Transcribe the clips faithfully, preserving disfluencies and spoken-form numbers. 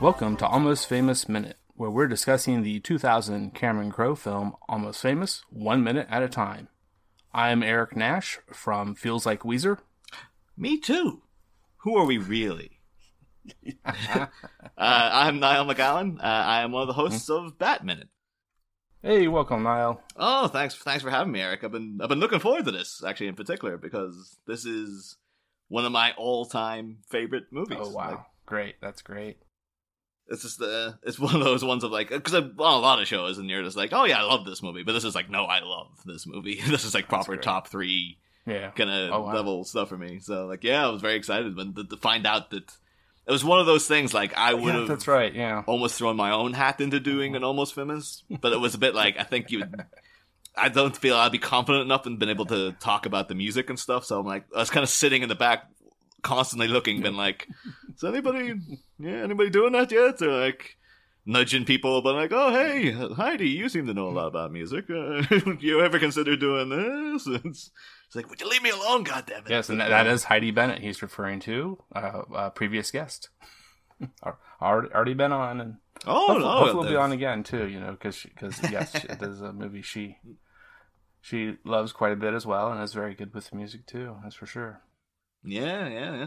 Welcome to Almost Famous Minute, where we're discussing the two thousand Cameron Crowe film Almost Famous, one minute at a time. I'm Eric Nash from Feels Like Weezer. Me too. Who are we really? uh, I'm Niall McGowan. Uh, I am one of the hosts mm-hmm. of Bat Minute. Hey, welcome, Niall. Oh, thanks, thanks for having me, Eric. I've been I've been looking forward to this, actually, in particular, because this is one of my all-time favorite movies. Oh, wow. Like, great. That's great. It's just uh, it's one of those ones of like, because on a lot of shows and you're just like, oh yeah, I love this movie, but this is like, no, I love this movie. This is like proper top three yeah. kind of oh, wow. level stuff for me. So like, yeah, I was very excited when to, to find out that it was one of those things like I would have yeah, that's right, yeah. almost thrown my own hat into doing an Almost Famous, but it was a bit like I think you. I don't feel I'd be confident enough and been able to talk about the music and stuff. So I'm like, I was kind of sitting in the back. Constantly looking, been like, is anybody, yeah, anybody doing that yet? They're like nudging people, but like, oh hey, Heidi, you seem to know a lot about music. Uh, you ever consider doing this? It's, it's like, would you leave me alone, goddammit? Yes, and that, that is Heidi Bennett. He's referring to uh, a previous guest, already been on, and oh, hopefully, no, hopefully we'll be on again too. You know, because because yes, she, there's a movie she she loves quite a bit as well, and is very good with music too. That's for sure. Yeah, yeah, yeah.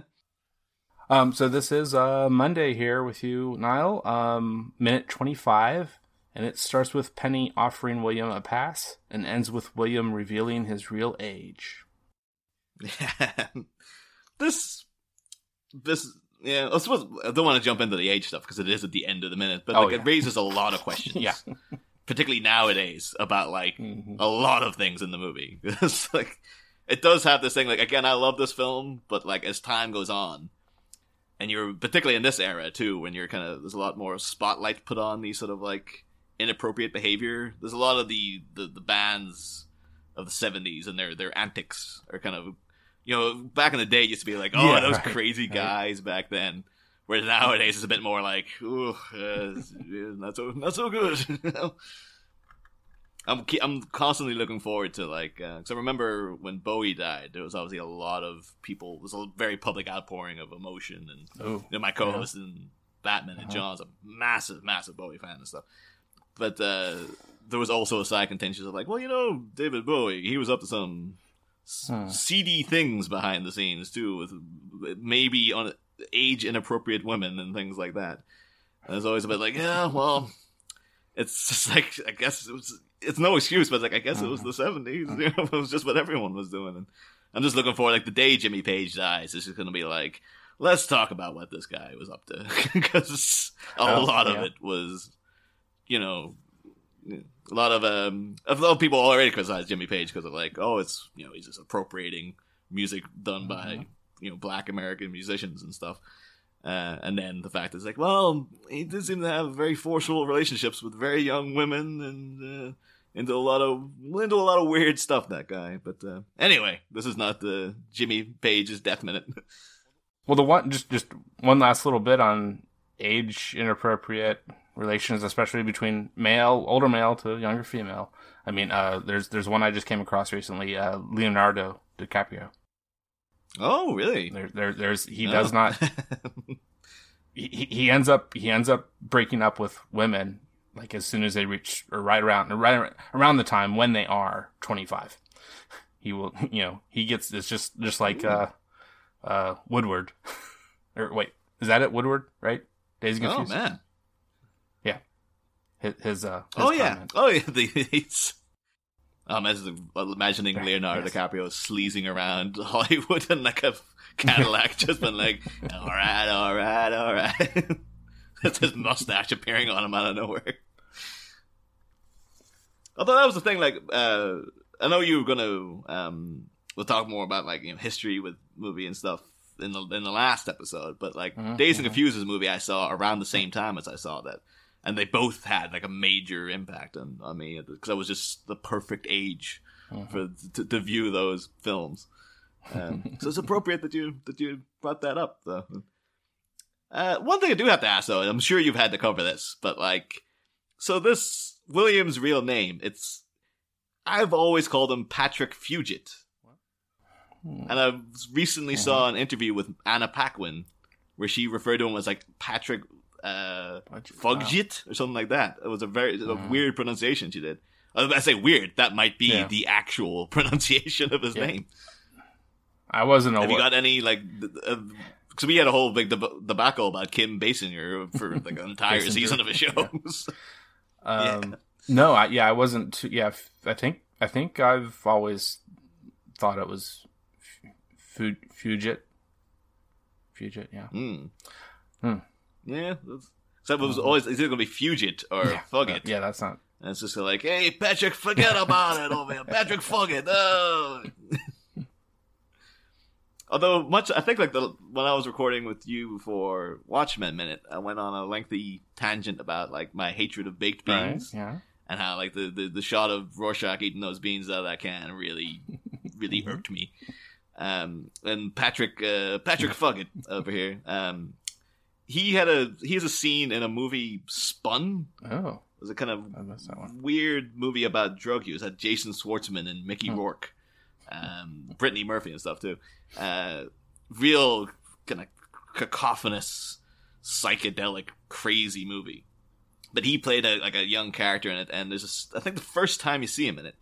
Um, so this is uh, Monday here with you, Niall. Um, minute twenty-five, and it starts with Penny offering William a pass and ends with William revealing his real age. Yeah. This, this, yeah, I suppose I don't want to jump into the age stuff because it is at the end of the minute, but like, oh, yeah. It raises a lot of questions. yeah. Particularly nowadays about like mm-hmm. a lot of things in the movie. It's like... It does have this thing, like, again, I love this film, but, like, as time goes on, and you're, particularly in this era, too, when you're kind of, there's a lot more spotlight put on these sort of, like, inappropriate behavior. There's a lot of the, the, the bands of the seventies and their, their antics are kind of, you know, back in the day, it used to be like, oh, yeah, those right, crazy guys right. back then. Whereas nowadays, it's a bit more like, ooh, uh, not so, not so good, you know? I'm I'm constantly looking forward to, like, because uh, I remember when Bowie died, there was obviously a lot of people, there was a very public outpouring of emotion, and Ooh, you know, my co-host yeah. and Batman and uh-huh. John's a massive, massive Bowie fan and stuff. But uh, there was also a side contention of like, well, you know, David Bowie, he was up to some huh. seedy things behind the scenes, too, with maybe on age-inappropriate women and things like that. And there's always a bit like, yeah, well, it's just like, I guess it was... It's no excuse, but like I guess it was the seventies. You know, it was just what everyone was doing. And I'm just looking for like the day Jimmy Page dies. It's just going to be like, let's talk about what this guy was up to, because a oh, lot yeah. of it was, you know, a lot of um, a lot of people already criticized Jimmy Page because of like, oh, it's you know, he's just appropriating music done by mm-hmm. you know Black American musicians and stuff. Uh, and then the fact is like, well, he did seem to have very forceful relationships with very young women and. Uh, Into a lot of into a lot of weird stuff, that guy. But uh, anyway, this is not the Jimmy Page's Death Minute. Well, the one just just one last little bit on age inappropriate relations, especially between male older male to younger female. I mean, uh, there's there's one I just came across recently, uh, Leonardo DiCaprio. Oh, really? There, there there's he oh. does not. he he ends up he ends up breaking up with women like as soon as they reach or right around or right around the time when they are twenty-five. He will, you know, he gets it's just just like uh, uh, Woodward. Or wait, is that it? Woodward, right? Days Confused. Oh man. His, his uh, his oh comment. yeah, oh yeah. The, he's, um, as the, imagining Leonardo yes. DiCaprio sleazing around Hollywood in like a Cadillac, just been like, all right, all right, all right. That's his mustache appearing on him out of nowhere. Although that was the thing, like, uh, I know you were gonna, um, we'll talk more about like you know history with movie and stuff in the in the last episode, but like mm-hmm. Dazed and Confused is a movie I saw around the same time as I saw that. And they both had like a major impact on, on me because I was just the perfect age uh-huh. for to, to view those films. Um, so it's appropriate that you that you brought that up. Though. Uh, one thing I do have to ask, though, and I'm sure you've had to cover this, but like, so this William's real name, it's I've always called him Patrick Fugit, hmm. and I recently uh-huh. saw an interview with Anna Paquin where she referred to him as like Patrick. Uh, Fugit wow. or something like that. It was a very was a mm. weird pronunciation she did. I say weird. That might be yeah. the actual pronunciation of his yeah. name. I wasn't aware. Have you got any like? Because uh, we had a whole big deb- debacle about Kim Basinger for like an entire season of his shows. Yeah. Um, yeah. No, I, yeah, I wasn't. Too, yeah, I think I think I've always thought it was Fugit. Fugit. Fugit. Yeah. Hmm. Hmm. Yeah, except it was always it's either gonna be Fugit or yeah, Fugit. Uh, yeah, that's not. And it's just like, hey, Patrick, forget about it, old man. Patrick Fugit. Oh. Although much, I think like the when I was recording with you for Watchmen Minute, I went on a lengthy tangent about like my hatred of baked beans, right, yeah, and how like the, the, the shot of Rorschach eating those beans out of that can really, really mm-hmm. irked me. Um, and Patrick uh, Patrick Fugit over here. Um. He had a he has a scene in a movie Spun. Oh, it was a kind of weird movie about drug use. It had Jason Swartzman and Mickey oh. Rourke, um, Brittany Murphy and stuff too. Uh, real kind of cacophonous, psychedelic, crazy movie. But he played a, like a young character in it, and there's a, I think the first time you see him in it,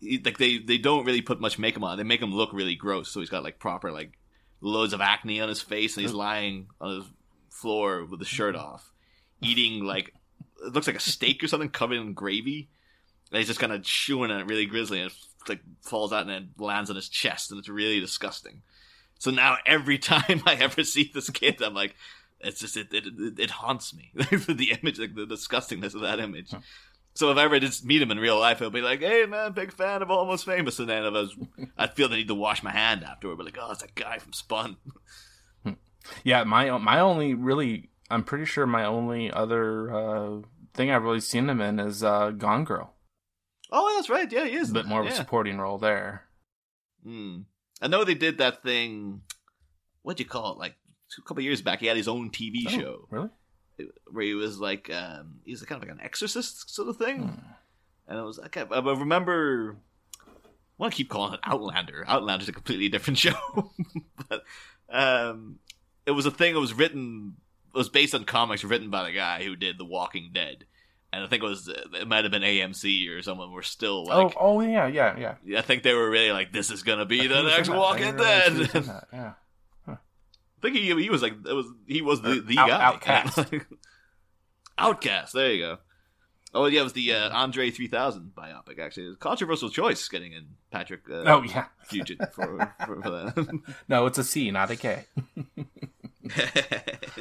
he, like they they don't really put much makeup on. They make him look really gross, so he's got like proper like loads of acne on his face, and he's lying on his floor with the shirt off, eating like it looks like a steak or something covered in gravy, and he's just kind of chewing on it really grisly, and it like falls out and then lands on his chest, and it's really disgusting. So now every time I ever see this kid, I'm like, it's just it it, it, it haunts me the image, like the disgustingness of that image. So if I ever just meet him in real life, he'll be like, hey man, big fan of Almost Famous, and then I was I feel the need to wash my hand afterward, but like, oh, it's that guy from Spun. Yeah, my my only really, I'm pretty sure my only other uh, thing I've really seen him in is uh, Gone Girl. Oh, that's right. Yeah, he is. A bit more of yeah. a supporting role there. Mm. I know they did that thing, what'd you call it, like a couple of years back, he had his own T V oh, show. Really? Where he was like, um, he was kind of like an exorcist sort of thing. Hmm. And it was, I, can't, I remember, I want to keep calling it Outlander. Outlander's a completely different show. But, um... it was a thing that was written, it was based on comics written by the guy who did The Walking Dead. And I think it was, it might have been A M C or someone were still like. Oh, oh yeah, yeah, yeah. I think they were really like, this is going to be the next Walking Dead. Yeah. Huh. I think he he was like, it was he was the, the Out, guy. Outcast. Like, Outcast, there you go. Oh, yeah, it was the uh, Andre three thousand biopic, actually. It was a controversial choice getting in Patrick uh, oh, yeah. Fugit for, for, for that. No, it's a C, not a K.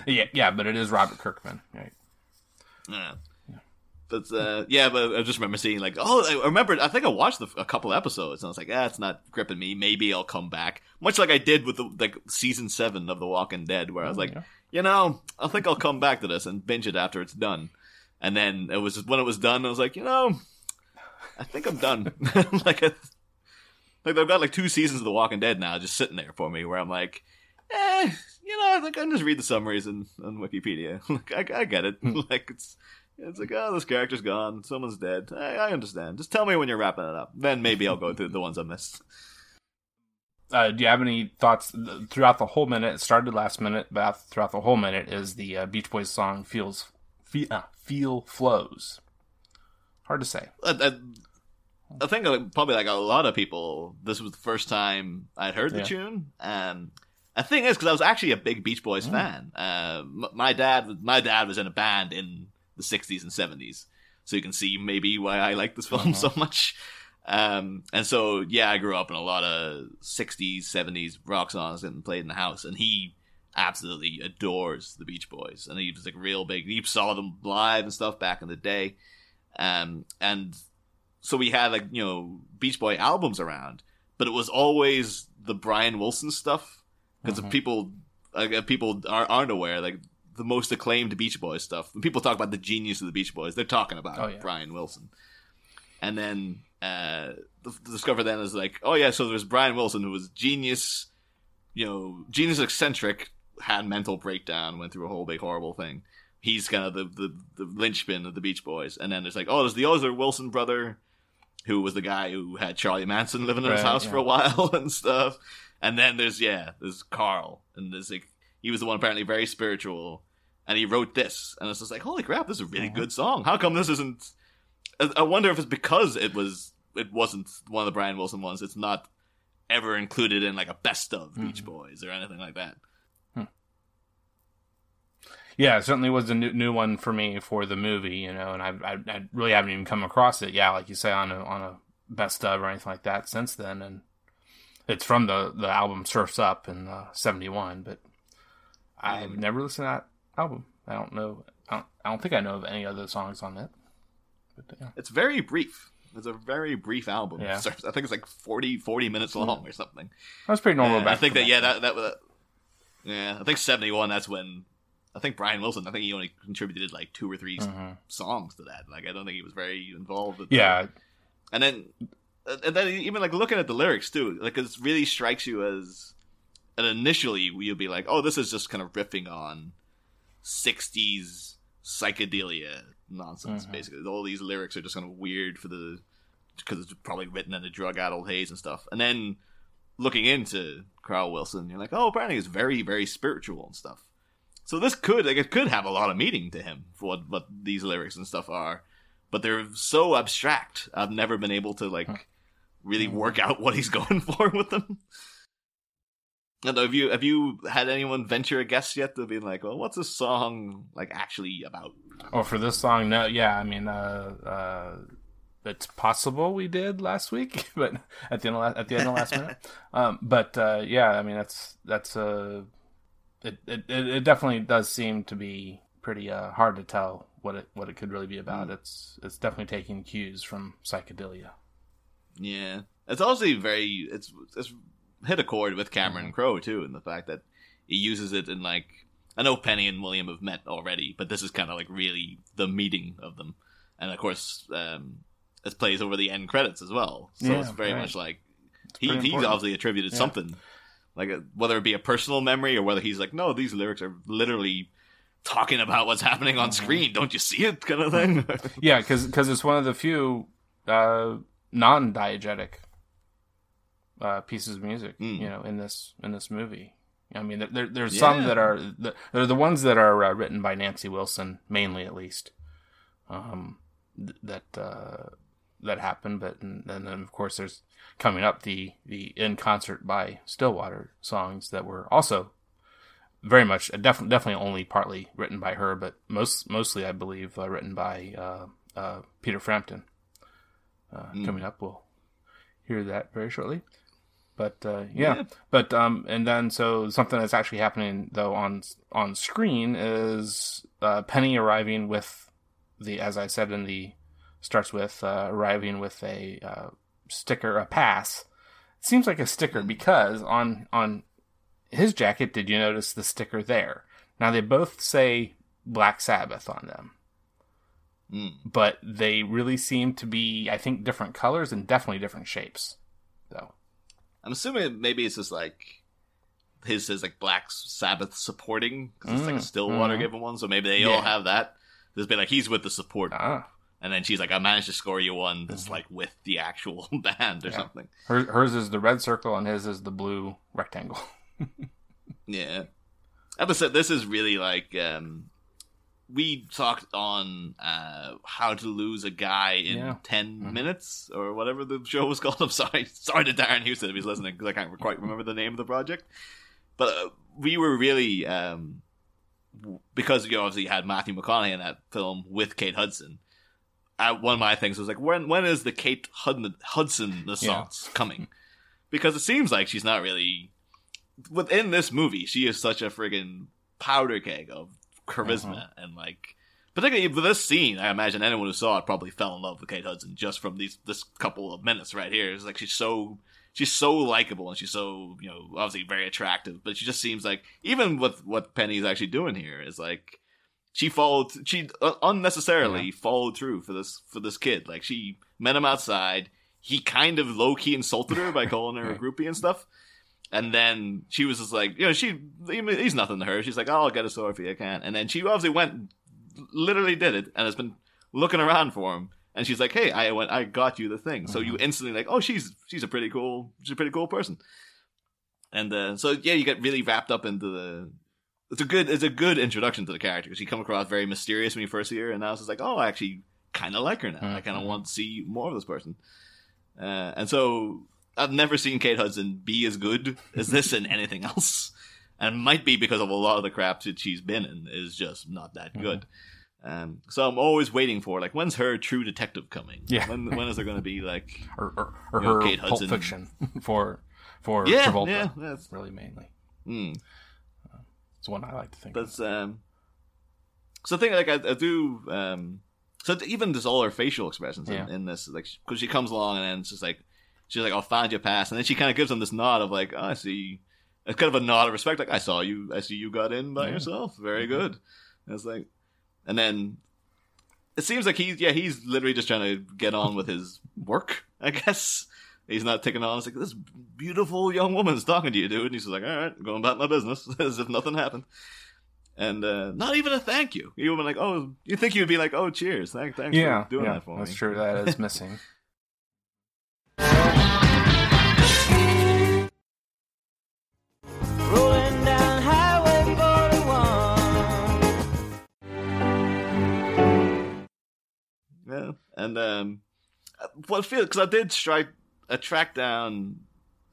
yeah, yeah, but it is Robert Kirkman, right? Yeah, but uh, yeah, but I just remember seeing like, oh, I remember. I think I watched the, a couple episodes, and I was like, ah, it's not gripping me. Maybe I'll come back, much like I did with the, like season seven of The Walking Dead, where I was like, yeah. you know, I think I'll come back to this and binge it after it's done. And then it was when it was done, I was like, you know, I think I'm done. like, a, like I've got like two seasons of The Walking Dead now just sitting there for me, where I'm like, eh. You know, I think I can just read the summaries on, on Wikipedia. Like, I, I get it. Like, it's It's like, oh, this character's gone. Someone's dead. I, I understand. Just tell me when you're wrapping it up. Then maybe I'll go through the ones I missed. Uh, do you have any thoughts throughout the whole minute? It started last minute, but throughout the whole minute is the uh, Beach Boys song Feels Fe- uh, Feel Flows. Hard to say. I, I, I think probably like a lot of people, this was the first time I'd heard the yeah. tune. Um, the thing is, because I was actually a big Beach Boys mm. fan. Uh, my dad, my dad was in a band in the sixties and seventies, so you can see maybe why I like this film uh-huh. so much. Um, and so, yeah, I grew up in a lot of sixties, seventies rock songs getting played in the house, and he absolutely adores the Beach Boys. And he was like real big. He saw them live and stuff back in the day. Um, and so we had like, you know, Beach Boy albums around, but it was always the Brian Wilson stuff. Because mm-hmm. if people, like, if people aren't aware, like the most acclaimed Beach Boys stuff, when people talk about the genius of the Beach Boys, they're talking about oh, yeah. Brian Wilson. And then... Uh, the, the discover then is like, oh yeah, so there's Brian Wilson, who was genius, you know, genius eccentric, had mental breakdown, went through a whole big horrible thing. He's kind of the, the, the linchpin of the Beach Boys. And then there's like, oh, there's the other Wilson brother, who was the guy who had Charlie Manson living in right, his house yeah. for a while and stuff. And then there's, yeah, there's Carl. And there's like, he was the one apparently very spiritual, and he wrote this. And it's just like, holy crap, this is a really mm-hmm. good song. How come this isn't... I wonder if it's because it was it wasn't one of the Brian Wilson ones. It's not ever included in like a best of Beach mm-hmm. Boys or anything like that. Hmm. Yeah, it certainly was a new, new one for me for the movie, you know, and I, I I really haven't even come across it. Yeah, like you say, on a on a best of or anything like that since then, and it's from the the album Surf's Up in uh, seventy-one, but I've um, never listened to that album. I don't know. I don't, I don't think I know of any other songs on it. But, yeah. It's very brief. It's a very brief album. Yeah. So I think it's like forty, forty minutes long yeah. or something. That was pretty normal. Uh, back I think that, that yeah, that, that was, uh, yeah, I think seventy-one, that's when, I think Brian Wilson, I think he only contributed like two or three mm-hmm. songs to that. Like, I don't think he was very involved with yeah. that. And then, and then even like looking at the lyrics too, like it really strikes you as, and initially you'll be like, oh, this is just kind of riffing on sixties psychedelia nonsense mm-hmm. basically. All these lyrics are just kind of weird for the because it's probably written in a drug-addled haze and stuff. And then looking into Carl Wilson, you're like, oh, apparently he's very, very spiritual and stuff. So this could like it could have a lot of meaning to him for what, what these lyrics and stuff are, but they're so abstract. I've never been able to like really work out what he's going for with them. And have you have you had anyone venture a guess yet to be like, well, what's this song like actually about? Oh, for this song, no, yeah, I mean, uh, uh, it's possible we did last week, but at the end of, at the end of last minute. Um, but uh, yeah, I mean, that's that's uh, it, it it definitely does seem to be pretty uh, hard to tell what it what it could really be about. Mm. It's it's definitely taking cues from psychedelia. Yeah, it's also very it's it's. hit a chord with Cameron Crowe too, and the fact that he uses it in like I know Penny and William have met already, but this is kind of like really the meeting of them. And of course, um, it plays over the end credits as well, so yeah, it's very right. much like it's he he's obviously attributed yeah. something, like a, whether it be a personal memory or whether he's like, no, these lyrics are literally talking about what's happening on screen. Don't you see it, kind of thing? Yeah, because because it's one of the few uh, non-diegetic. Uh, pieces of music, mm. you know, in this in this movie. I mean, there, there there's yeah. some that are the, they're the ones that are uh, written by Nancy Wilson, mainly at least. Um, th- that uh, that happened, but and, and then of course there's coming up the the in concert by Stillwater songs that were also very much definitely definitely only partly written by her, but most mostly I believe uh, written by uh, uh, Peter Frampton. Uh, mm. Coming up, we'll hear that very shortly. But uh, yeah. yeah, but um, and then so something that's actually happening though on on screen is uh, Penny arriving with the, as I said in the starts with uh, arriving with a uh, sticker, a pass. It seems like a sticker because on on his jacket, did you notice the sticker there? Now they both say Black Sabbath on them. Mm. But they really seem to be, I think, different colors and definitely different shapes, though. I'm assuming maybe it's just like his is like Black Sabbath supporting because it's mm, like a Stillwater mm. given one, so maybe they yeah. all have that. There's been like, he's with the support group. Ah. And then she's like, I managed to score you one that's like with the actual band or yeah. something. Hers, hers is the red circle and his is the blue rectangle. Yeah. Episode, this is really like, um, we talked on uh, how to lose a guy in yeah. ten mm-hmm. minutes or whatever the show was called. I'm sorry. Sorry to Darren Houston if he's listening because I can't quite remember the name of the project. But uh, we were really, um, because you obviously had Matthew McConaughey in that film with Kate Hudson. I, one of my things was like, when when is the Kate Hud- Hudson renaissance yeah. coming? Because it seems like she's not really within this movie. She is such a friggin' powder keg of charisma uh-huh. and like, particularly for this scene. I imagine anyone who saw it probably fell in love with Kate Hudson just from these this couple of minutes right here. It's like she's so she's so likable and she's so, you know, obviously very attractive. But she just seems like, even with what Penny's actually doing here is like. She followed. She unnecessarily yeah. followed through for this for this kid. Like, she met him outside. He kind of low key insulted her by calling her a groupie and stuff. And then she was just like, you know, she he's nothing to her. She's like, oh, I'll get a sword if you can. And then she obviously went, literally did it, and has been looking around for him. And she's like, hey, I went, I got you the thing. Mm-hmm. So you instantly like, oh, she's she's a pretty cool, she's a pretty cool person. And uh, so yeah, you get really wrapped up into the. It's a good, it's a good introduction to the character because she comes across very mysterious when you first see her, and now it's just like, oh, I actually kind of like her now. Mm-hmm. I kind of want to see more of this person. Uh, and so I've never seen Kate Hudson be as good as this in anything else, and might be because of a lot of the crap that she's been in is just not that mm-hmm. good. Um, so I'm always waiting for like, when's her True Detective coming? Yeah, when when is there going to be like or or, or you know, her Kate Pulp Hudson Fiction for for yeah, Travolta? Yeah, that's really mainly. Mm. It's one I like to think. But um, so thing like I, I do. Um, so even just all her facial expressions in, yeah. in this, like, because she comes along and then it's just like she's like, "I'll find your past," and then she kind of gives him this nod of like, oh, "I see," it's kind of a nod of respect, like, "I saw you, I see you got in by yeah. yourself, very mm-hmm. good." And it's like, and then it seems like he's yeah, he's literally just trying to get on with his work, I guess. He's not taking on. It's like, this beautiful young woman's talking to you, dude. And he's like, all right, I'm going about my business as if nothing happened. And uh, not even a thank you. You would be like, oh, you think you'd be like, oh, cheers. Thanks, thanks yeah, for doing yeah, that for that's me. That's true. That is missing. Rolling down Highway forty-one. Yeah. And um, what feels, because I did strike. I tracked down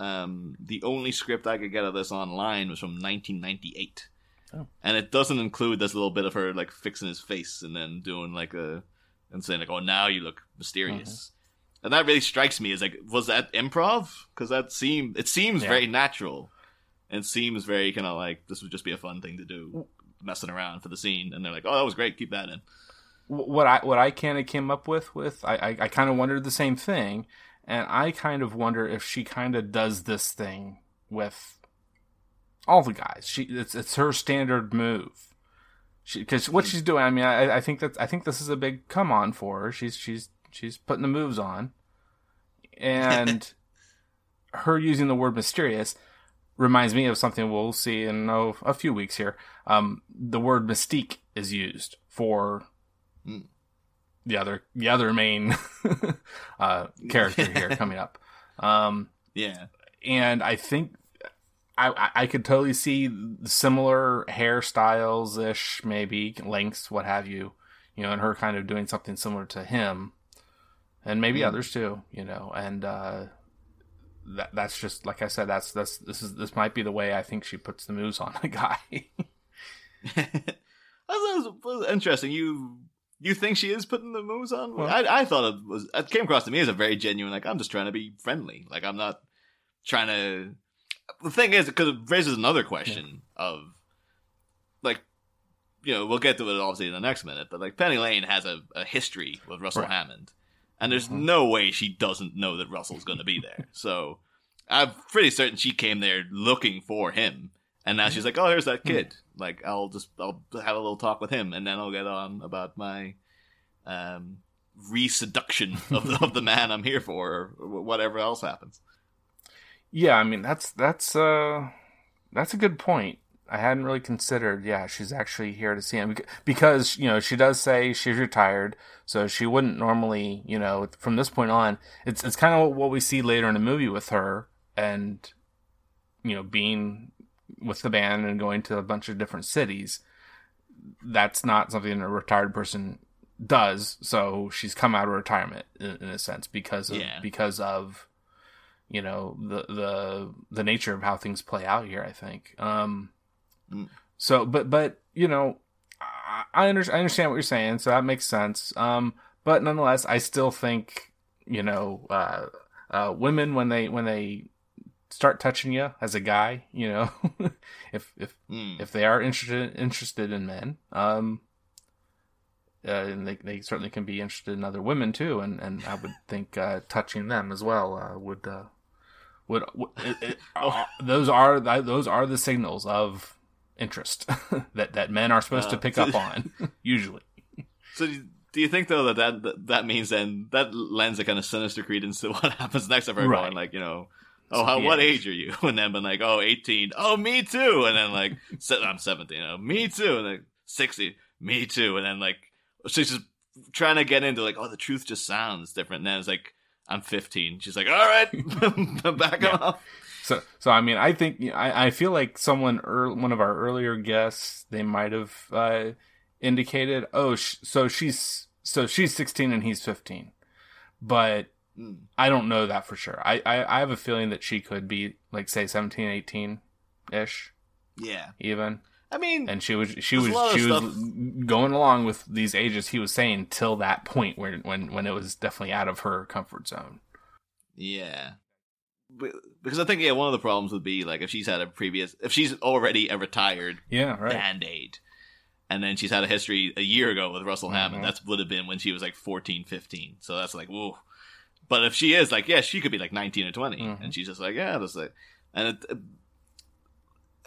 um, the only script I could get of this online was from nineteen ninety-eight. Oh. And it doesn't include this little bit of her like fixing his face and then doing like a and saying like, oh, now you look mysterious. Mm-hmm. And that really strikes me as like, was that improv? Because that seemed it seems yeah. very natural. It seems very kind of like this would just be a fun thing to do, messing around for the scene. And they're like, oh, that was great, keep that in. What I what I kind of came up with with I I, I kind of wondered the same thing. And I kind of wonder if she kind of does this thing with all the guys. She it's it's her standard move. Because what she's doing, I mean, I, I think that I think this is a big come on for her. She's she's she's putting the moves on, and her using the word mysterious reminds me of something we'll see in oh, a few weeks here. Um, the word mystique is used for. Mm. The other, the other main uh, character here coming up, um, yeah, and I think I I could totally see similar hairstyles ish, maybe lengths, what have you, you know, and her kind of doing something similar to him, and maybe mm. others too, you know, and uh, that that's just like I said, that's that's this is this might be the way I think she puts the moves on the guy. That was interesting. You. You think she is putting the moves on? Well, I, I thought it was. It came across to me as a very genuine. Like, I'm just trying to be friendly. Like, I'm not trying to. The thing is, because it raises another question yeah. of, like, you know, we'll get to it obviously in the next minute. But like, Penny Lane has a, a history with Russell right. Hammond, and there's mm-hmm. no way she doesn't know that Russell's going to be there. So I'm pretty certain she came there looking for him. And now she's like, oh, here's that kid. Like, I'll just, I'll have a little talk with him, and then I'll get on about my um, re-seduction of the, of the man I'm here for, or whatever else happens. Yeah, I mean, that's, that's, uh, that's a good point. I hadn't really considered. Yeah, she's actually here to see him because, you know, she does say she's retired, so she wouldn't normally, you know, from this point on, it's it's kind of what we see later in the movie with her and, you know, being with the band and going to a bunch of different cities. That's not something a retired person does. So she's come out of retirement in, in a sense because of, yeah. because of, you know, the, the, the nature of how things play out here, I think. Um, So, but, but, you know, I, I understand what you're saying. So that makes sense. Um, but nonetheless, I still think, you know, uh, uh, women, when they, when they start touching you as a guy, you know, if, if, mm. if they are interested, interested in men, um, uh, and they, they certainly can be interested in other women too. And, and I would think, uh, touching them as well, uh, would, uh, would, it, it, uh, those are, those are the signals of interest that that men are supposed uh, to pick so, up on usually. So do you think though that that, that, that means then that lends a kind of sinister credence to what happens next of her right. going like, you know, oh, so, how, yeah. what age are you? And then been like, oh, eighteen. Oh, me too. And then like, I'm seventeen. Oh, me too. And like sixty. Me too. And then like, she's just trying to get into like, oh, the truth just sounds different. And then it's like, I'm fifteen. She's like, all right, back yeah. off. So, so I mean, I think, you know, I, I feel like someone, early, one of our earlier guests, they might have uh, indicated, oh, sh- so she's, so she's sixteen and he's fifteen, but I don't know that for sure. I, I, I have a feeling that she could be like, say, seventeen, eighteen ish. Yeah. Even. I mean, and she was, she was, she was going along with these ages he was saying till that point where, when, when it was definitely out of her comfort zone. Yeah. Because I think, yeah, one of the problems would be, like, if she's had a previous... If she's already a retired yeah, right. band aid, and then she's had a history a year ago with Russell mm-hmm. Hammond, that would have been when she was, like, fourteen, fifteen. So that's like, whoa. But if she is, like, yeah, she could be, like, nineteen or twenty. Mm-hmm. And she's just like, yeah, that's like... And it,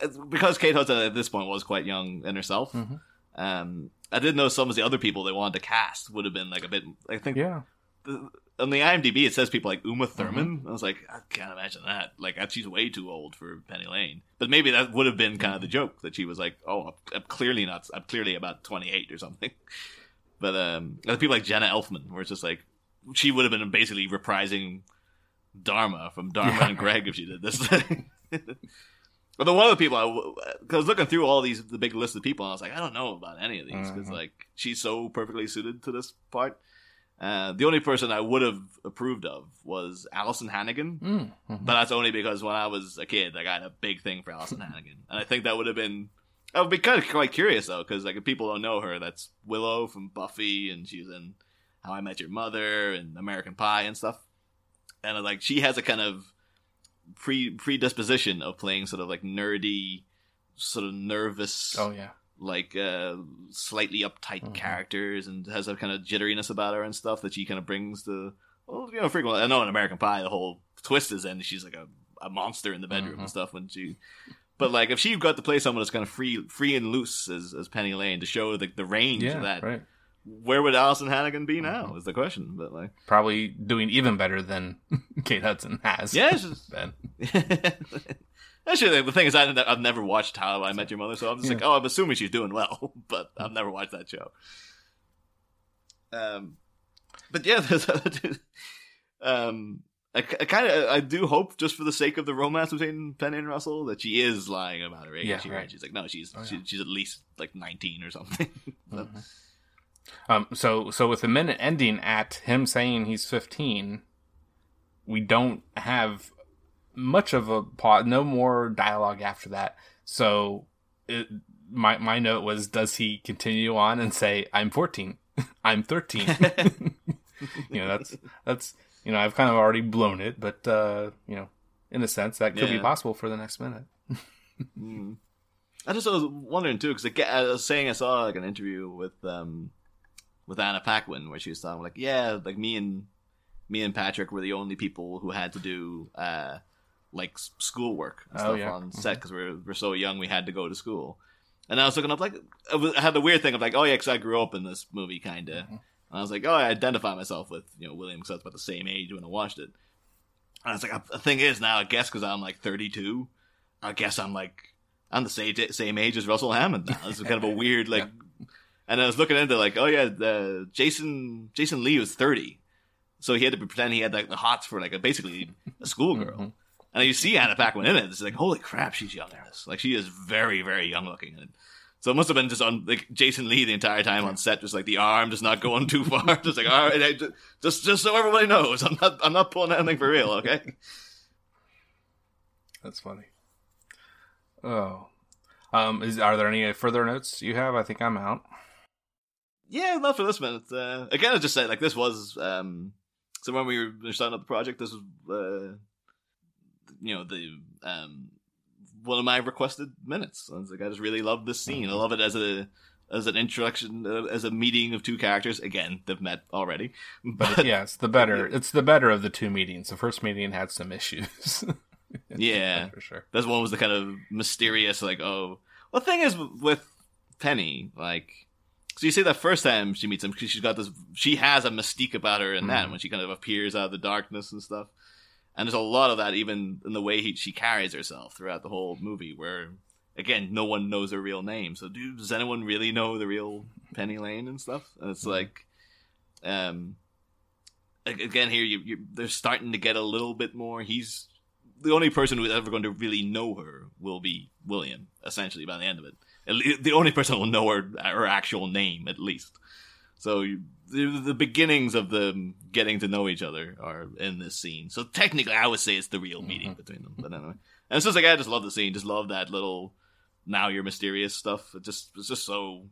it, because Kate Hudson at this point was quite young in herself, mm-hmm. um, I didn't know some of the other people they wanted to cast would have been, like, a bit... I think... Yeah. The, on the I M D B, it says people like Uma Thurman. Mm-hmm. I was like, I can't imagine that. Like, she's way too old for Penny Lane. But maybe that would have been kind of the joke that she was like, "Oh, I'm clearly not. I'm clearly about twenty-eight or something." But um, people like Jenna Elfman, where it's just like she would have been basically reprising Dharma from Dharma yeah. and Greg if she did this thing. But one of the people, I, I was looking through all these the big list of people, and I was like, I don't know about any of these because mm-hmm. like she's so perfectly suited to this part. Uh, the only person I would have approved of was Allison Hannigan, mm, mm-hmm. but that's only because when I was a kid, like, I had a big thing for Allison Hannigan, and I think that would have been. I would be kind of quite curious though, because like if people don't know her, that's Willow from Buffy, and she's in How I Met Your Mother and American Pie and stuff, and like she has a kind of pre predisposition of playing sort of like nerdy, sort of nervous. Oh yeah. like uh slightly uptight mm-hmm. characters, and has a kind of jitteriness about her and stuff that she kind of brings to, well, you know, frequently. I know in American Pie the whole twist is in she's like a, a monster in the bedroom mm-hmm. and stuff when she but like if she got to play someone that's kind of free free and loose as, as Penny Lane to show the, the range yeah, of that right. where would Allison Hannigan be now mm-hmm. is the question, but like probably doing even better than Kate Hudson has yeah just been. Actually, the thing is, I've never watched How I Met Your Mother, so I'm just yeah. like, oh, I'm assuming she's doing well, but I've never watched that show. Um, but yeah, there's other dude. Um, I, I kind of, I do hope, just for the sake of the romance between Penny and Russell, that she is lying about her age. Yeah, right. She's like, no, she's oh, yeah. she, she's at least like nineteen or something. But, mm-hmm. Um, so so with the minute ending at him saying he's fifteen, we don't have much of a pause, no more dialogue after that. So it, my my note was, does he continue on and say, I'm fourteen, I'm thirteen? You know, that's, that's, you know, I've kind of already blown it, but, uh, you know, in a sense, that could yeah. be possible for the next minute. mm. I just was wondering, too, because I was saying I saw, like, an interview with um with Anna Paquin, where she was talking, like, yeah, like, me and, me and Patrick were the only people who had to do... uh like schoolwork and stuff oh, yeah. on set because mm-hmm. we're we're so young we had to go to school, and I was looking up like I, was, I had the weird thing of like oh yeah because I grew up in this movie kind of mm-hmm. and I was like oh I identify myself with you know William because I was about the same age when I watched it, and I was like the thing is now I guess because I'm like thirty-two I guess I'm like I'm the same, same age as Russell Hammond now. It's kind of a weird, like... Yeah. And I was looking into like, oh, yeah, the Jason Jason Lee was thirty. So he had to pretend he had like the hots for like a, basically a schoolgirl. Mm-hmm. And you see Anna Paquin in it. It's like, holy crap, she's young in this. Like, she is very, very young looking. And so it must have been just on like Jason Lee the entire time on set, just like the arm just not going too far. Just like, all right, just, just just so everybody knows, I'm not I'm not pulling anything for real, okay? That's funny. Oh, um, is are there any further notes you have? I think I'm out. Yeah, not for this minute. Uh, again, I just say like this was um. So when we were starting up the project, this was uh. You know, the um one of my requested minutes. I was like, I just really love this scene. I love it as a as an introduction, uh, as a meeting of two characters. Again, they've met already, but, but yeah, it's the better. It's the better of the two meetings. The first meeting had some issues. Yeah, for sure. This one was the kind of mysterious, like, oh, well, the thing is with Penny, like, so you see that first time she meets him, because she's got this, she has a mystique about her, and mm. that when she kind of appears out of the darkness and stuff. And there's a lot of that even in the way he, she carries herself throughout the whole movie where, again, no one knows her real name. So dude, does anyone really know the real Penny Lane and stuff? And it's mm-hmm. like, um, again, here you, you they're starting to get a little bit more. He's the only person who's ever going to really know her will be William, essentially, by the end of it. The only person who will know her, her actual name, at least. So you, the, the beginnings of them getting to know each other are in this scene. So technically, I would say it's the real meeting mm-hmm. between them. But anyway, and it's just like I just love the scene. Just love that little now you're mysterious stuff. It just it's just so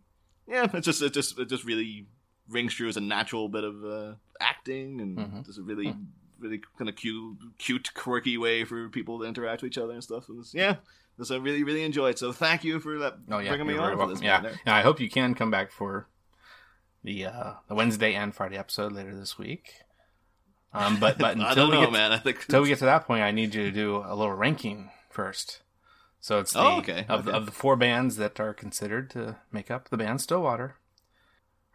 yeah. It's just it just it just really rings true as a natural bit of uh, acting and mm-hmm. just a really mm-hmm. really kind of cute cute quirky way for people to interact with each other and stuff. And it's, yeah. So I really really enjoyed. So thank you for that oh, yeah, bringing me on. For this yeah. yeah, I hope you can come back for. The uh, the Wednesday and Friday episode later this week, um, but but until I don't we know, get to, man. I think until we get to that point, I need you to do a little ranking first. So it's the, oh, okay. of okay. of the four bands that are considered to make up the band Stillwater.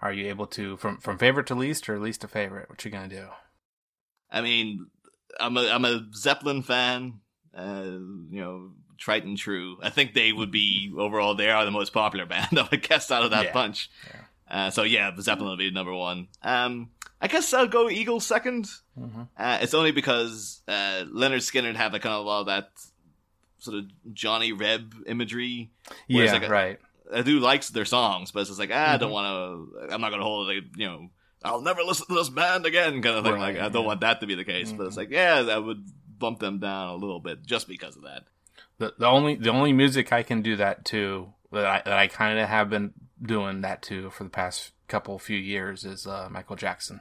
Are you able to from from favorite to least or least to favorite? What you gonna do? I mean, I'm a I'm a Zeppelin fan. Uh, you know, trite and true. I think they would be overall. They are the most popular band, I would guess, out of that yeah. bunch. Yeah. Uh, so yeah, Zeppelin will be number one. Um, I guess I'll go Eagles second. Mm-hmm. Uh, it's only because uh, Lynyrd Skynyrd had like kind of a lot of that sort of Johnny Reb imagery. Yeah, like a, right. I do like their songs, but it's just like ah, mm-hmm. I don't want to. I'm not gonna hold it. Like, you know, I'll never listen to this band again, kind of thing. Right, like I don't yeah. want that to be the case. Mm-hmm. But it's like yeah, I would bump them down a little bit just because of that. The the only the only music I can do that to that I that I kind of have been. doing that too for the past couple few years is uh, Michael Jackson.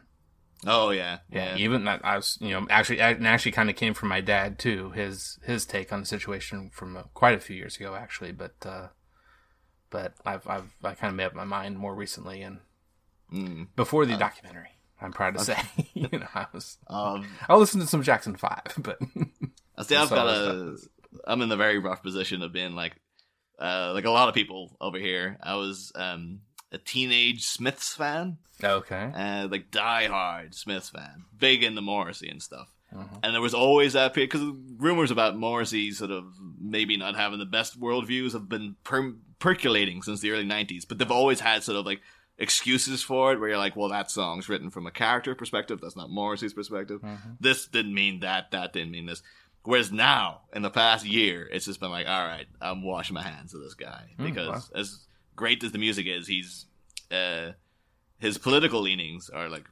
Oh yeah, yeah. yeah. Even I, I was, you know, actually, I, and actually, kind of came from my dad too. His his take on the situation from uh, quite a few years ago, actually. But uh, but I've I've I kind of made up my mind more recently and mm. before the uh, documentary. I'm proud to okay. say, you know, I was. Um, I listened to some Jackson Five, but I see. I've so got a. I'm in the very rough position of being like. Uh, like a lot of people over here, I was um, a teenage Smiths fan. Okay. Uh, like diehard Smiths fan. Big into Morrissey and stuff. Mm-hmm. And there was always that period, because rumors about Morrissey sort of maybe not having the best worldviews have been per- percolating since the early nineties. But they've always had sort of like excuses for it where you're like, well, that song's written from a character perspective. That's not Morrissey's perspective. Mm-hmm. This didn't mean that. That didn't mean this. Whereas now, in the past year, it's just been like, all right, I'm washing my hands of this guy. Because mm, wow. as great as the music is, he's uh, his political leanings are like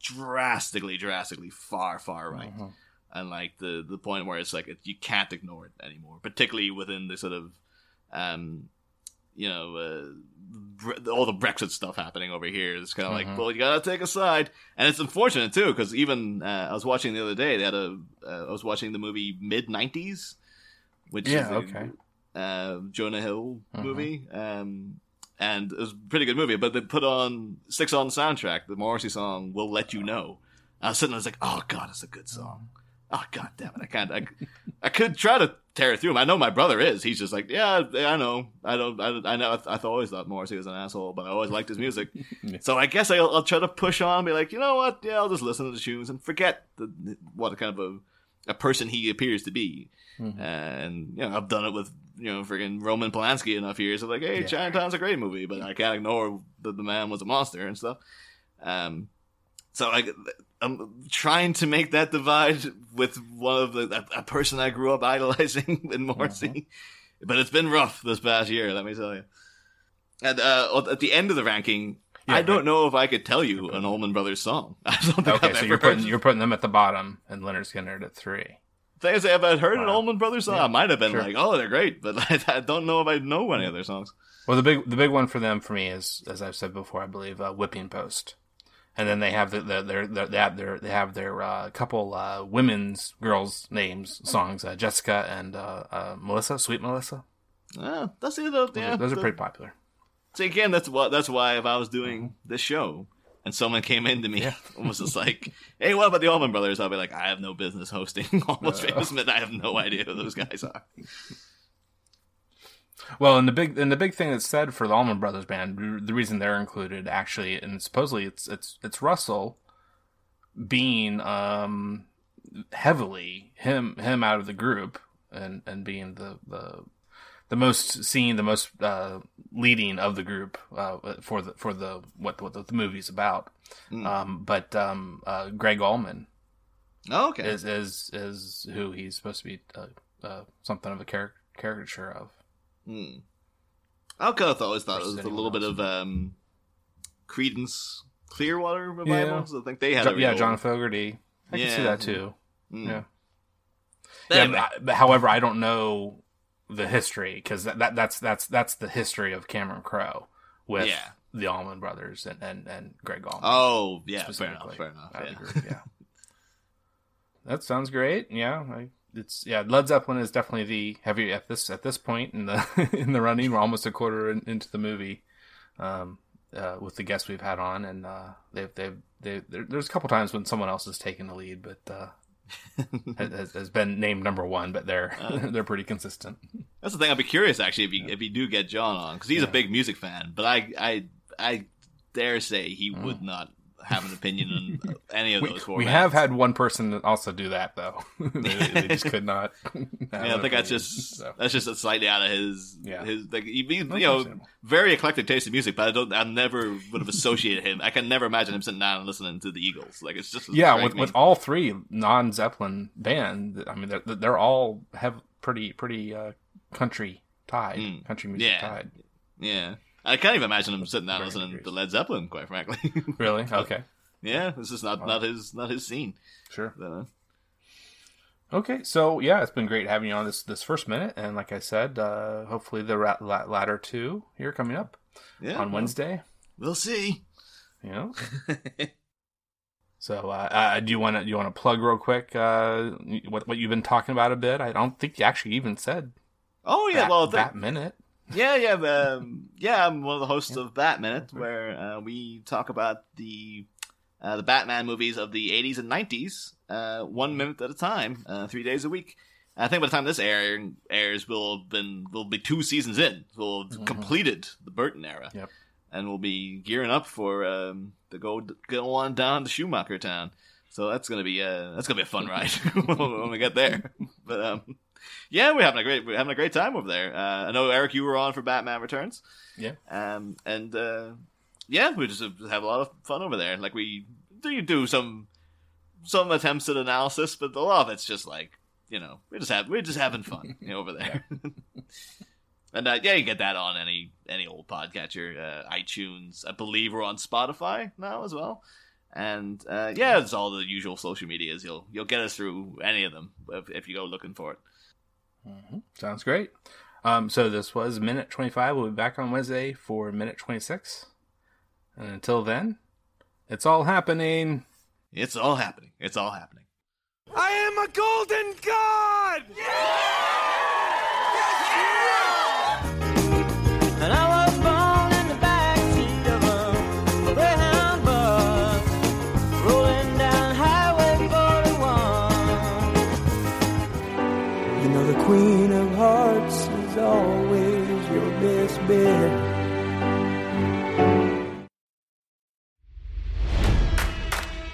drastically, drastically far, far right. Mm-hmm. And like the, the point where it's like it, you can't ignore it anymore, particularly within the sort of, um, you know, uh, bre- all the Brexit stuff happening over here. It's kind of mm-hmm. like, well, you got to take a side. And it's unfortunate, too, because even uh, I was watching the other day, they had a, uh, I was watching the movie mid nineties, which yeah, is a okay. uh, Jonah Hill mm-hmm. movie. Um, and it was a pretty good movie, but they put on, sticks on the soundtrack, the Morrissey song, We'll Let You Know. And I was sitting there, I was like, oh, God, it's a good song. Oh, God damn it. I can't, I, I could try to tear it through him. I know my brother is. He's just like, yeah, I know. I don't, I, I know. I, th- I always thought Morrissey was an asshole, but I always liked his music. yeah. So I guess I'll, I'll try to push on and be like, you know what? Yeah, I'll just listen to the tunes and forget the, what kind of a, a person he appears to be. Mm-hmm. And, you know, I've done it with you know, freaking Roman Polanski enough years. So like, hey, yeah. Chinatown's a great movie, but I can't ignore that the man was a monster and stuff. Um, so I, I'm trying to make that divide with one of the a, a person I grew up idolizing in Morrissey, mm-hmm. but it's been rough this past year. Let me tell you. And uh, at the end of the ranking. Yeah, I don't right. know if I could tell you an Allman Brothers song. I don't think okay, I've so ever you're putting heard. You're putting them at the bottom and Lynyrd Skynyrd at three. Things I've heard wow. an Allman Brothers song, yeah, I might have been sure. like, "Oh, they're great," but like, I don't know if I know any other songs. Well, the big the big one for them for me is, as I've said before, I believe, uh, "Whipping Post," and then they have the, the, their, their, they have their they have their uh, couple uh, women's girls' names songs, uh, Jessica and uh, uh, Melissa, Sweet Melissa. Yeah, that's either. Those, yeah, are, those the... are pretty popular. So again, that's why, that's why if I was doing this show and someone came into me yeah. and was just like, hey, what about the Allman Brothers? I'll be like, I have no business hosting Almost uh, Famous Men. I have no idea who those guys are. Well, and the big and the big thing that's said for the Allman Brothers band, the reason they're included actually, and supposedly it's it's it's Russell being um, heavily him him out of the group and, and being the, the the most seen, the most uh, leading of the group uh, for the for the what what the, the movie's about. Mm. Um, but um, uh, Greg Allman, oh, okay, is, is is who he's supposed to be uh, uh, something of a caric- caricature of. Mm. I kind of always thought it was a little bit of um, Creedence Clearwater Revival. Yeah. So I think they had jo- a yeah John Fogerty. I yeah. can see that too. Mm. Yeah. But yeah. Anyway. But, however, I don't know. The history, because that, that that's that's that's the history of Cameron Crowe with yeah. the Allman Brothers and, and, and Greg Allman. Oh yeah, fair enough. Fair enough. Yeah. Group, yeah. That sounds great. Yeah, I, it's yeah. Led Zeppelin is definitely the heavy at this at this point in the in the running. We're almost a quarter in, into the movie, um, uh, with the guests we've had on, and uh, they've they've they there's a couple times when someone else has taken the lead, but. Uh, has, has been named number one, but they're uh, they're pretty consistent. That's the thing. I'd be curious actually if you yeah. if you do get John on, because he's yeah. a big music fan. But I I I dare say he mm. would not have an opinion on any of we, those four. We bands. Have had one person also do that though. they, they just could not. Yeah, I think opinion, that's just so. that's just slightly out of his yeah. his like he, he, you know very eclectic taste in music, but I don't I never would have associated him. I can never imagine him sitting down and listening to the Eagles. Like it's just yeah with, with all three non Zeppelin bands. I mean they're they're all have pretty pretty uh, country tied mm. country music yeah. tied. Yeah. I can't even imagine him sitting down listening to Led Zeppelin, quite frankly. Really? Okay. Yeah, this is not, not his not his scene. Sure. Uh, okay, so yeah, it's been great having you on this, this first minute, and like I said, uh, hopefully the rat, la, latter two here coming up yeah, on Wednesday. We'll see. You know. So, uh, uh, do you want to you want to plug real quick uh, what what you've been talking about a bit? I don't think you actually even said. Oh yeah, that, well that th- minute. Yeah, yeah, um, yeah. I'm one of the hosts yeah. of Bat Minute, where uh, we talk about the uh, the Batman movies of the eighties and nineties, uh, one minute at a time, uh, three days a week. And I think by the time this air, airs, we'll have been we'll be two seasons in. We'll have mm-hmm. completed the Burton era, yep. and we'll be gearing up for um, the go go on down to Schumacher Town. So that's gonna be uh, that's gonna be a fun ride when we get there. But. Um, Yeah, we're having a great we're having a great time over there. Uh, I know Eric, you were on for Batman Returns. Yeah, um, and uh, yeah, we just have a lot of fun over there. Like we do, do some some attempts at analysis, but a lot of it's just like you know we just have we're just having fun you know, over there. And uh, yeah, you get that on any any old podcatcher, uh, iTunes. I believe we're on Spotify now as well. And uh, yeah, it's all the usual social medias. You'll you'll get us through any of them if, if you go looking for it. Mm-hmm. Sounds great. Um, so this was Minute twenty-five. We'll be back on Wednesday for Minute twenty-six. And until then, it's all happening. It's all happening. It's all happening. I am a golden god! Yeah! Yes, yeah! Yeah! And I was born in the backseat of a Greyhound bus, rolling down Highway forty-one. You know the Queen of Hearts is always your best bet.